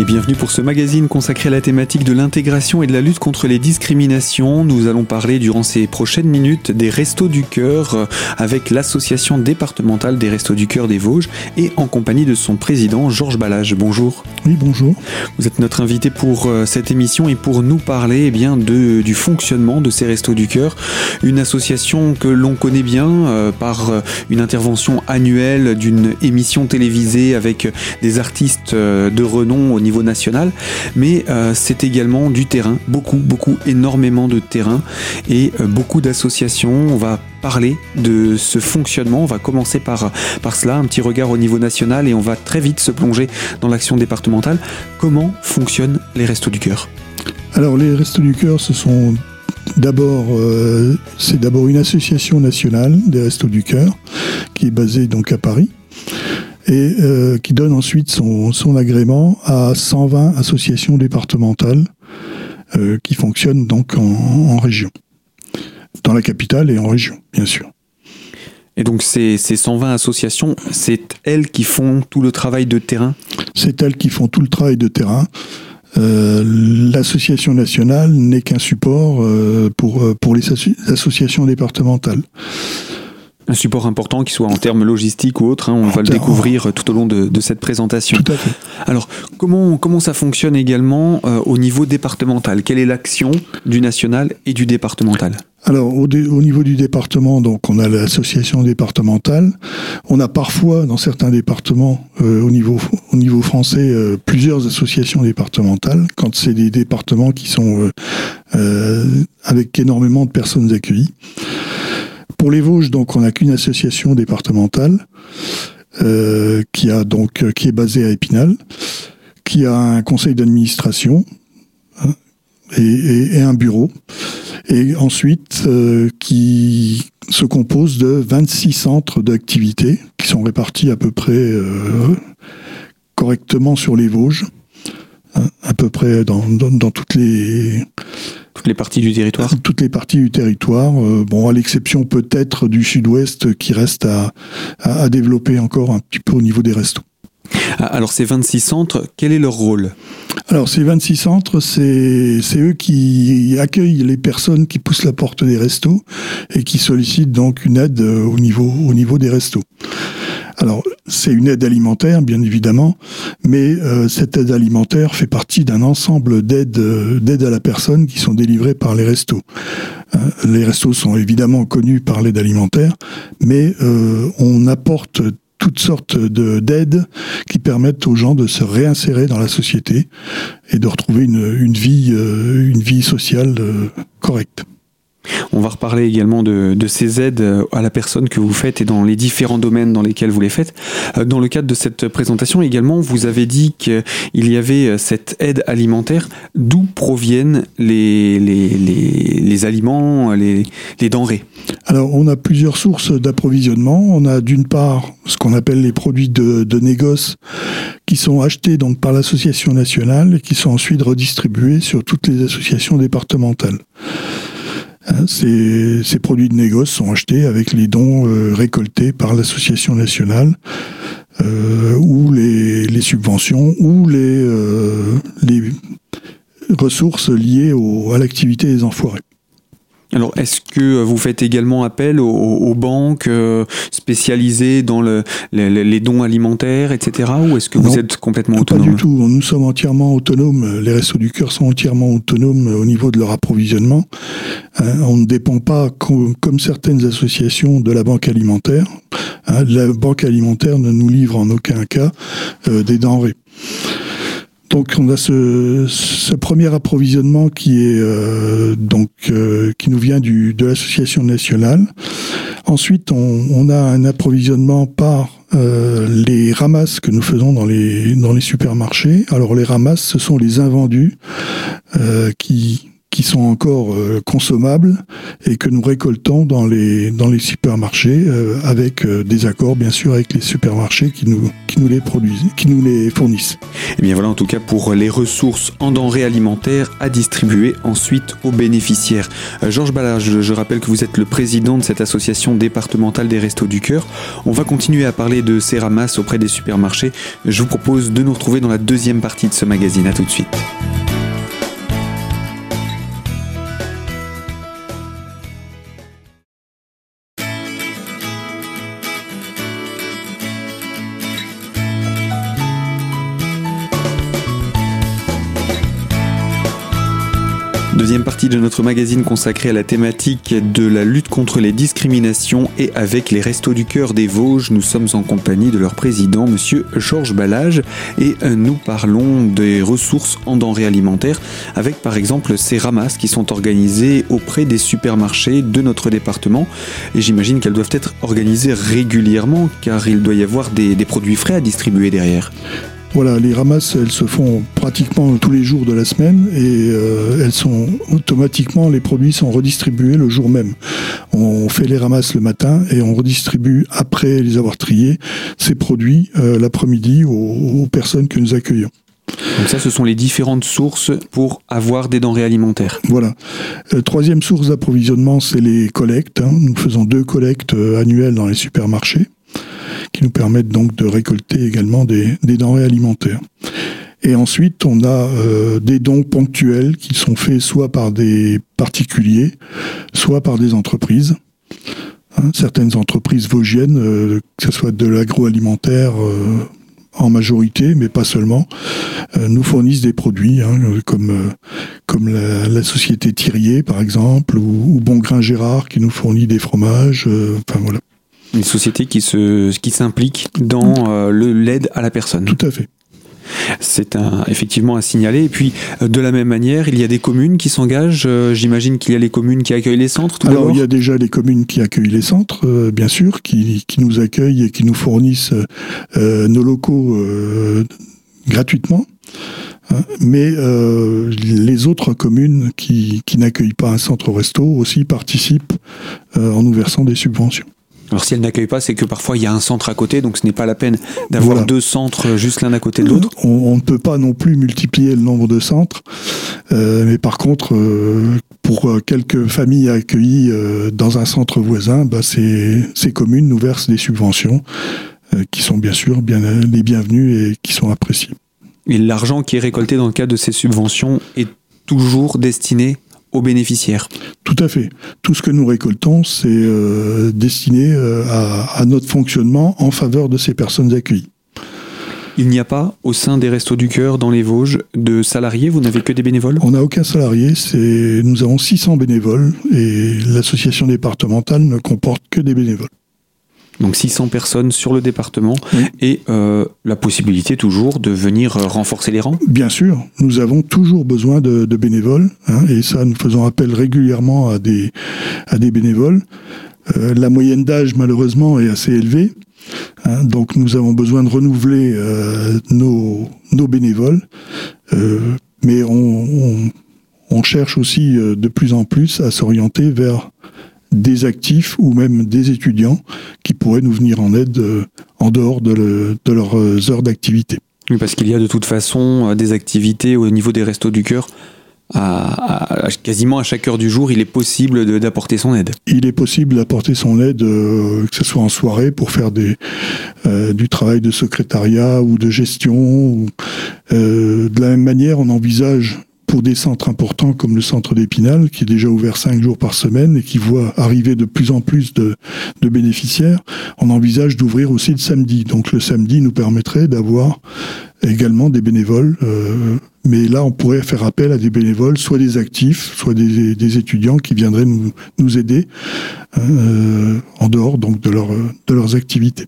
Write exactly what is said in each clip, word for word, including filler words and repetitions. et bienvenue pour ce magazine consacré à la thématique de l'intégration et de la lutte contre les discriminations. Nous allons parler durant ces prochaines minutes des Restos du Cœur avec l'Association départementale des Restos du Cœur des Vosges et en compagnie de son président Georges Ballage. Bonjour. Oui, bonjour. Vous êtes notre invité pour cette émission et pour nous parler eh bien, de, du fonctionnement de ces Restos du Cœur, une association que l'on connaît bien euh, par une intervention annuelle d'une émission télévisée avec des artistes euh, de renom au niveau national, mais euh, c'est également du terrain, beaucoup, beaucoup, énormément de terrain et euh, beaucoup d'associations. On va parler de ce fonctionnement, on va commencer par, par cela, un petit regard au niveau national et on va très vite se plonger dans l'action départementale. Comment fonctionnent les Restos du Cœur ? Alors les Restos du Cœur, ce sont d'abord, euh, c'est d'abord une association nationale des Restos du Cœur qui est basée donc à Paris et euh, qui donne ensuite son, son agrément à cent vingt associations départementales euh, qui fonctionnent donc en, en région. Dans la capitale et en région, bien sûr. Et donc ces, ces cent vingt associations, c'est elles qui font tout le travail de terrain ? C'est elles qui font tout le travail de terrain. Euh, l'association nationale n'est qu'un support euh, pour, pour les asso- associations départementales. Un support important, qu'il soit en termes logistiques ou autres, hein, on en va le découvrir en... tout au long de, de cette présentation. Tout à fait. Alors, comment, comment ça fonctionne également euh, au niveau départemental ? Quelle est l'action du national et du départemental ? Alors, au, dé, au niveau du département, donc, on a l'association départementale. On a parfois, dans certains départements, euh, au niveau, au niveau français, euh, plusieurs associations départementales, quand c'est des départements qui sont euh, euh, avec énormément de personnes accueillies. Pour les Vosges, donc, on n'a qu'une association départementale euh, qui a donc qui est basée à Épinal, qui a un conseil d'administration hein, et, et, et un bureau, et ensuite euh, qui se compose de vingt-six centres d'activité qui sont répartis à peu près euh, correctement sur les Vosges, hein, à peu près dans, dans, dans toutes les Toutes les parties du territoire ? Toutes les parties du territoire, euh, bon, à l'exception peut-être du sud-ouest qui reste à, à, à développer encore un petit peu au niveau des restos. Alors ces vingt-six centres, quel est leur rôle ? Alors ces vingt-six centres, c'est, c'est eux qui accueillent les personnes qui poussent la porte des restos et qui sollicitent donc une aide au niveau, au niveau des restos. Alors, c'est une aide alimentaire, bien évidemment, mais euh, cette aide alimentaire fait partie d'un ensemble d'aides euh, d'aides à la personne qui sont délivrées par les restos. Euh, les restos sont évidemment connus par l'aide alimentaire, mais euh, on apporte toutes sortes de, d'aides qui permettent aux gens de se réinsérer dans la société et de retrouver une, une, vie, euh, une vie sociale euh, correcte. On va reparler également de, de ces aides à la personne que vous faites et dans les différents domaines dans lesquels vous les faites. Dans le cadre de cette présentation également, vous avez dit qu'il y avait cette aide alimentaire. D'où proviennent les, les, les, les aliments, les, les denrées ? Alors, on a plusieurs sources d'approvisionnement. On a d'une part ce qu'on appelle les produits de, de négoce qui sont achetés donc par l'association nationale et qui sont ensuite redistribués sur toutes les associations départementales. Ces, ces produits de négoce sont achetés avec les dons euh, récoltés par l'association nationale euh, ou les, les subventions ou les, euh, les ressources liées au, à l'activité des Enfoirés. Alors, est-ce que vous faites également appel aux, aux banques spécialisées dans le, les, les dons alimentaires, et cetera, ou est-ce que vous non, êtes complètement autonome ? Pas du tout. Nous sommes entièrement autonomes. Les Restos du Cœur sont entièrement autonomes au niveau de leur approvisionnement. On ne dépend pas, comme certaines associations, de la banque alimentaire. La banque alimentaire ne nous livre en aucun cas des denrées. Donc on a ce, ce premier approvisionnement qui est euh, donc euh, qui nous vient du de l'association nationale. Ensuite on, on a un approvisionnement par euh, les ramasses que nous faisons dans les dans les supermarchés. Alors les ramasses, ce sont les invendus euh, qui qui sont encore euh, consommables et que nous récoltons dans les, dans les supermarchés euh, avec euh, des accords bien sûr avec les supermarchés qui nous, qui nous les produisent, qui nous les fournissent. Et bien voilà en tout cas pour les ressources en denrées alimentaires à distribuer ensuite aux bénéficiaires. Euh, Georges Ballage, je, je rappelle que vous êtes le président de cette association départementale des Restos du Cœur. On va continuer à parler de ces ramasses auprès des supermarchés. Je vous propose de nous retrouver dans la deuxième partie de ce magazine. À tout de suite. Deuxième partie de notre magazine consacrée à la thématique de la lutte contre les discriminations et avec les Restos du Cœur des Vosges. Nous sommes en compagnie de leur président, monsieur Georges Ballage, et nous parlons des ressources en denrées alimentaires avec par exemple ces ramasses qui sont organisées auprès des supermarchés de notre département. Et j'imagine qu'elles doivent être organisées régulièrement car il doit y avoir des, des produits frais à distribuer derrière. Voilà, les ramasses, elles se font pratiquement tous les jours de la semaine et euh, elles sont automatiquement, les produits sont redistribués le jour même. On fait les ramasses le matin et on redistribue, après les avoir triés, ces produits euh, l'après-midi aux, aux personnes que nous accueillons. Donc ça, ce sont les différentes sources pour avoir des denrées alimentaires. Voilà. Euh, troisième source d'approvisionnement, c'est les collectes. Hein. Nous faisons deux collectes euh, annuelles dans les supermarchés, qui nous permettent donc de récolter également des, des denrées alimentaires. Et ensuite, on a euh, des dons ponctuels qui sont faits soit par des particuliers, soit par des entreprises. Hein, certaines entreprises vosgiennes, euh, que ce soit de l'agroalimentaire euh, en majorité, mais pas seulement, euh, nous fournissent des produits, hein, comme, euh, comme la, la société Thirier, par exemple, ou, ou Bongrain-Gérard qui nous fournit des fromages, euh, enfin voilà. Une société qui se qui s'implique dans euh, le, l'aide à la personne. Tout à fait. C'est un, effectivement à signaler. Et puis, euh, de la même manière, il y a des communes qui s'engagent. Euh, j'imagine qu'il y a les communes qui accueillent les centres, tout d'abord. Alors, il y a déjà les communes qui accueillent les centres, euh, bien sûr, qui, qui nous accueillent et qui nous fournissent euh, nos locaux euh, gratuitement. Mais euh, les autres communes qui, qui n'accueillent pas un centre resto aussi participent euh, en nous versant des subventions. Alors si elle n'accueille pas, c'est que parfois il y a un centre à côté, donc ce n'est pas la peine d'avoir voilà. deux centres juste l'un à côté de l'autre. On ne peut pas non plus multiplier le nombre de centres, euh, mais par contre, euh, pour quelques familles accueillies euh, dans un centre voisin, bah, ces, ces communes nous versent des subventions euh, qui sont bien sûr bien, les bienvenues et qui sont appréciées. Et l'argent qui est récolté dans le cadre de ces subventions est toujours destiné aux bénéficiaires. Tout à fait. Tout ce que nous récoltons, c'est euh, destiné euh, à, à notre fonctionnement en faveur de ces personnes accueillies. Il n'y a pas, au sein des Restos du Cœur, dans les Vosges, de salariés? Vous n'avez que des bénévoles? On n'a aucun salarié. C'est... Nous avons six cents bénévoles et l'association départementale ne comporte que des bénévoles. Donc six cents personnes sur le département, oui. et euh, la possibilité toujours de venir renforcer les rangs. Bien sûr, nous avons toujours besoin de, de bénévoles, hein, et ça nous faisons appel régulièrement à des, à des bénévoles. Euh, la moyenne d'âge malheureusement est assez élevée, hein, donc nous avons besoin de renouveler euh, nos, nos bénévoles, euh, mais on, on, on cherche aussi euh, de plus en plus à s'orienter vers des actifs ou même des étudiants qui pourraient nous venir en aide euh, en dehors de, le, de leurs heures d'activité. Oui, parce qu'il y a de toute façon euh, des activités au niveau des Restos du Cœur. À, à, quasiment à chaque heure du jour, il est possible de, d'apporter son aide. Il est possible d'apporter son aide, euh, que ce soit en soirée, pour faire des, euh, du travail de secrétariat ou de gestion. Ou, euh, de la même manière, on envisage pour des centres importants comme le centre d'Épinal, qui est déjà ouvert cinq jours par semaine et qui voit arriver de plus en plus de, de bénéficiaires, on envisage d'ouvrir aussi le samedi. Donc le samedi nous permettrait d'avoir également des bénévoles. Euh, mais là, on pourrait faire appel à des bénévoles, soit des actifs, soit des, des étudiants qui viendraient nous, nous aider euh, en dehors donc de, leur, de leurs activités.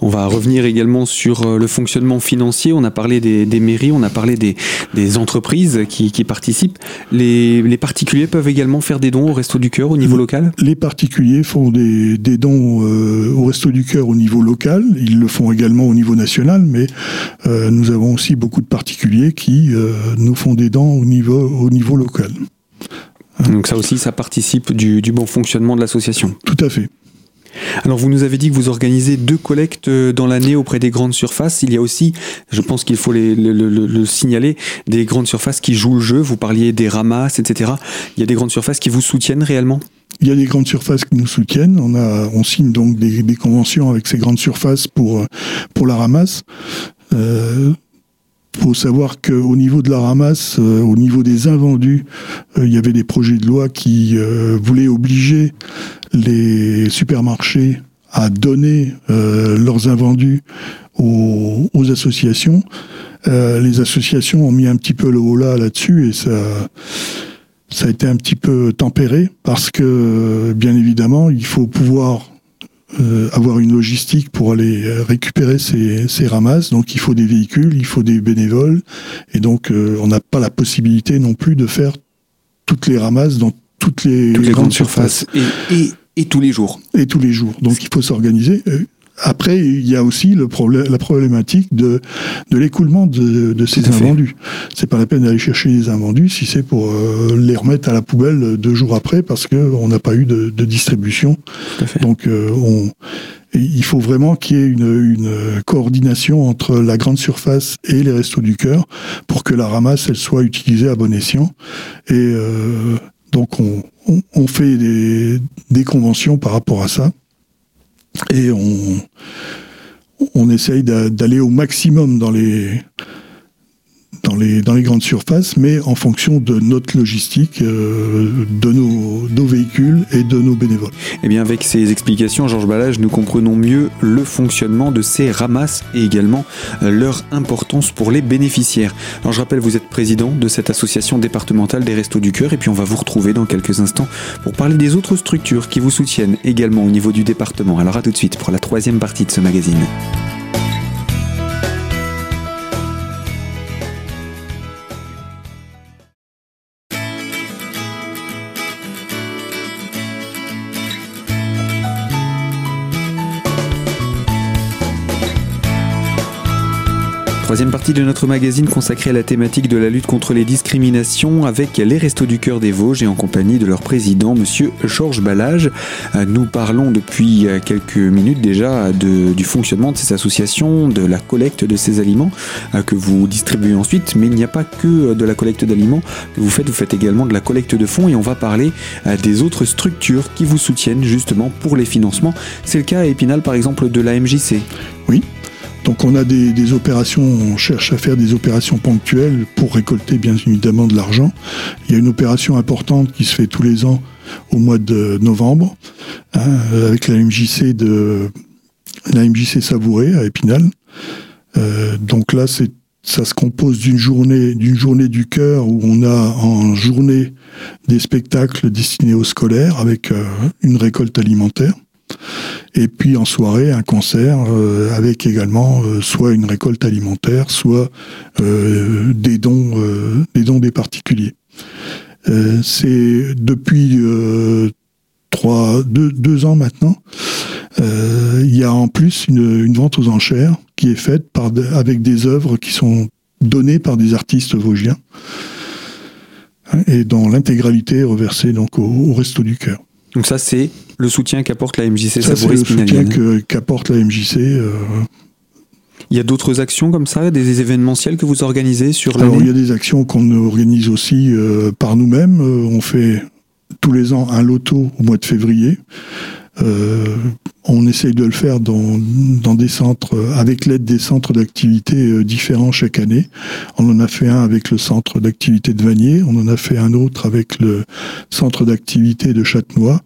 On va revenir également sur le fonctionnement financier. On a parlé des, des mairies, on a parlé des, des entreprises qui, qui participent. Les, les particuliers peuvent également faire des dons au Resto du Cœur au niveau local ? Les particuliers font des, des dons euh, au Resto du Cœur au niveau local. Ils le font également au niveau national, mais euh, nous avons aussi beaucoup de particuliers qui euh, nous font des dons au niveau, au niveau local. Donc ça aussi, ça participe du, du bon fonctionnement de l'association ? Tout à fait. Alors vous nous avez dit que vous organisez deux collectes dans l'année auprès des grandes surfaces. Il y a aussi, je pense qu'il faut les, le, le, le signaler, des grandes surfaces qui jouent le jeu. Vous parliez des ramasses, et cetera. Il y a des grandes surfaces qui vous soutiennent réellement ? Il y a des grandes surfaces qui nous soutiennent. On, a, on signe donc des, des conventions avec ces grandes surfaces pour, pour la ramasse. Euh... Il faut savoir qu'au niveau de la ramasse, euh, au niveau des invendus, euh, il y avait des projets de loi qui euh, voulaient obliger les supermarchés à donner euh, leurs invendus aux, aux associations. Euh, les associations ont mis un petit peu le holà là-dessus et ça, ça a été un petit peu tempéré parce que, bien évidemment, il faut pouvoir... Euh, avoir une logistique pour aller récupérer ces, ces ramasses. Donc il faut des véhicules, il faut des bénévoles. Et donc euh, on n'a pas la possibilité non plus de faire toutes les ramasses dans toutes les, toutes les grandes, grandes surfaces. surfaces. Et, et, et tous les jours. Et tous les jours. Donc il faut s'organiser. Après, il y a aussi le problème, la problématique de, de l'écoulement de, de ces invendus. C'est pas la peine d'aller chercher les invendus si c'est pour euh, les remettre à la poubelle deux jours après parce qu'on n'a pas eu de, de distribution. Donc, euh, on, il faut vraiment qu'il y ait une, une coordination entre la grande surface et les Restos du Cœur pour que la ramasse, elle soit utilisée à bon escient. Et euh, donc, on, on, on fait des, des conventions par rapport à ça. Et on, on essaye d'aller au maximum dans les, dans les, dans les grandes surfaces, mais en fonction de notre logistique, euh, de nos, nos véhicules et de nos bénévoles. Et bien avec ces explications, Georges Ballage, nous comprenons mieux le fonctionnement de ces ramasses et également leur importance pour les bénéficiaires. Alors je rappelle, vous êtes président de cette association départementale des Restos du Cœur et puis on va vous retrouver dans quelques instants pour parler des autres structures qui vous soutiennent également au niveau du département. Alors à tout de suite pour la troisième partie de ce magazine. Troisième partie de notre magazine consacrée à la thématique de la lutte contre les discriminations avec les Restos du Cœur des Vosges et en compagnie de leur président, monsieur Georges Ballage. Nous parlons depuis quelques minutes déjà de, du fonctionnement de ces associations, de la collecte de ces aliments que vous distribuez ensuite. Mais il n'y a pas que de la collecte d'aliments que vous faites, vous faites également de la collecte de fonds et on va parler des autres structures qui vous soutiennent justement pour les financements. C'est le cas à Épinal par exemple de la M J C. Oui. Donc on a des, des opérations, on cherche à faire des opérations ponctuelles pour récolter bien évidemment de l'argent. Il y a une opération importante qui se fait tous les ans au mois de novembre, hein, avec la M J C de la M J C Savouret à Épinal. Euh, donc là, c'est, ça se compose d'une journée, d'une journée du cœur où on a en journée des spectacles destinés aux scolaires avec euh, une récolte alimentaire. Et puis en soirée, un concert euh, avec également euh, soit une récolte alimentaire, soit euh, des dons, euh, des dons des particuliers. Euh, c'est depuis euh, trois, deux, deux ans maintenant, euh, il y a en plus une, une vente aux enchères qui est faite par, avec des œuvres qui sont données par des artistes vosgiens et dont l'intégralité est reversée donc, au, au Resto du Cœur. Donc ça, c'est le soutien qu'apporte la M J C Savouret. C'est le soutien que, qu'apporte la M J C. Euh... Il y a d'autres actions comme ça, des événementiels que vous organisez sur l'année ? Alors, il y a des actions qu'on organise aussi euh, par nous-mêmes. Euh, on fait tous les ans un loto au mois de février. Euh, on essaye de le faire dans, dans des centres, avec l'aide des centres d'activité différents chaque année. On en a fait un avec le centre d'activité de Vanier, on en a fait un autre avec le centre d'activité de Châtenois.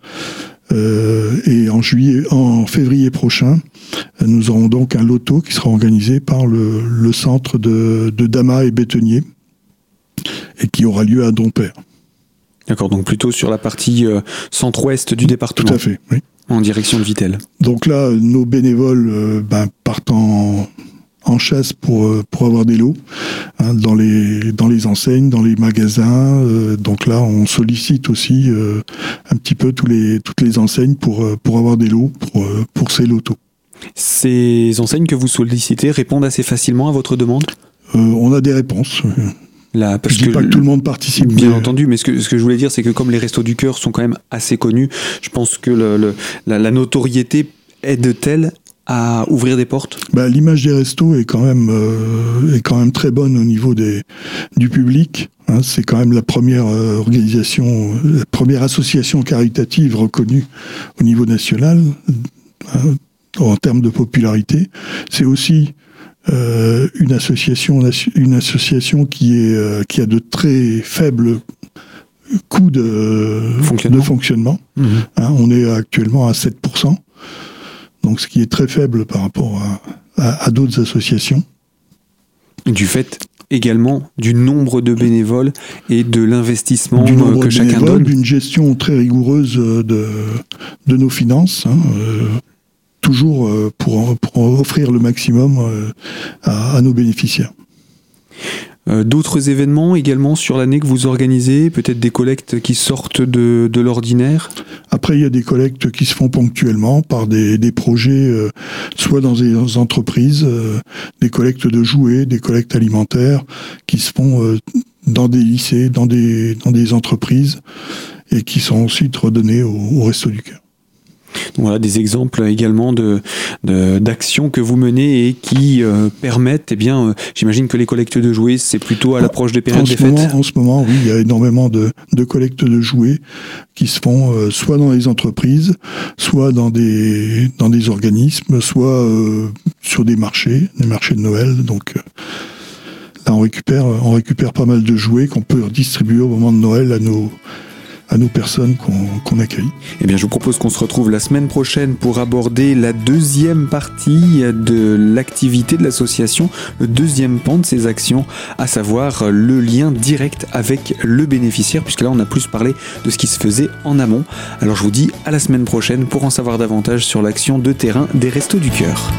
Euh, et en juillet, en février prochain, nous aurons donc un loto qui sera organisé par le, le centre de, de Dama et Béthenier et qui aura lieu à Dompaire. D'accord, donc plutôt sur la partie euh, centre-ouest du département. Tout à fait, oui. en direction de Vitel. Donc là, nos bénévoles euh, ben, partent en, en chasse pour, pour avoir des lots, hein, dans, les, dans les enseignes, dans les magasins. Euh, donc là, on sollicite aussi euh, un petit peu tous les, toutes les enseignes pour, pour avoir des lots, pour, pour ces lotos. Ces enseignes que vous sollicitez répondent assez facilement à votre demande ? euh, On a des réponses. Là, parce je ne dis pas que tout le monde participe. Bien mais... entendu, mais ce que, ce que je voulais dire, c'est que comme les Restos du Cœur sont quand même assez connus, je pense que le, le, la, la notoriété aide-t-elle à ouvrir des portes ? Bah, l'image des restos est quand même, euh, est quand même très bonne au niveau des, du public. Hein, c'est quand même la première euh, organisation, la première association caritative reconnue au niveau national, hein, en termes de popularité. C'est aussi... Euh, une association, une association qui est euh, qui a de très faibles coûts de euh, fonctionnement. De fonctionnement. Mmh. Hein, on est actuellement à sept pour cent, donc ce qui est très faible par rapport à, à, à d'autres associations. Du fait également du nombre de bénévoles et de l'investissement du nombre que de chacun donne. D'une gestion très rigoureuse de de nos finances. Hein, euh, toujours pour, pour offrir le maximum à, à nos bénéficiaires. Euh, d'autres événements également sur l'année que vous organisez, peut-être des collectes qui sortent de, de l'ordinaire ? Après, il y a des collectes qui se font ponctuellement par des, des projets, euh, soit dans des entreprises, euh, des collectes de jouets, des collectes alimentaires qui se font euh, dans des lycées, dans des, dans des entreprises et qui sont ensuite redonnées au, au Restos du Cœur. Voilà des exemples également de, de, d'actions que vous menez et qui euh, permettent, eh bien, euh, j'imagine que les collectes de jouets, c'est plutôt à l'approche des périodes des fêtes. En ce moment, oui, il y a énormément de, de collectes de jouets qui se font euh, soit dans les entreprises, soit dans des, dans des organismes, soit euh, sur des marchés, des marchés de Noël. Donc euh, là, on récupère, on récupère pas mal de jouets qu'on peut distribuer au moment de Noël à nos... à nos personnes qu'on, qu'on accueille. Eh bien, je vous propose qu'on se retrouve la semaine prochaine pour aborder la deuxième partie de l'activité de l'association, le deuxième pan de ses actions, à savoir le lien direct avec le bénéficiaire, puisque là, on a plus parlé de ce qui se faisait en amont. Alors, je vous dis à la semaine prochaine pour en savoir davantage sur l'action de terrain des Restos du Cœur.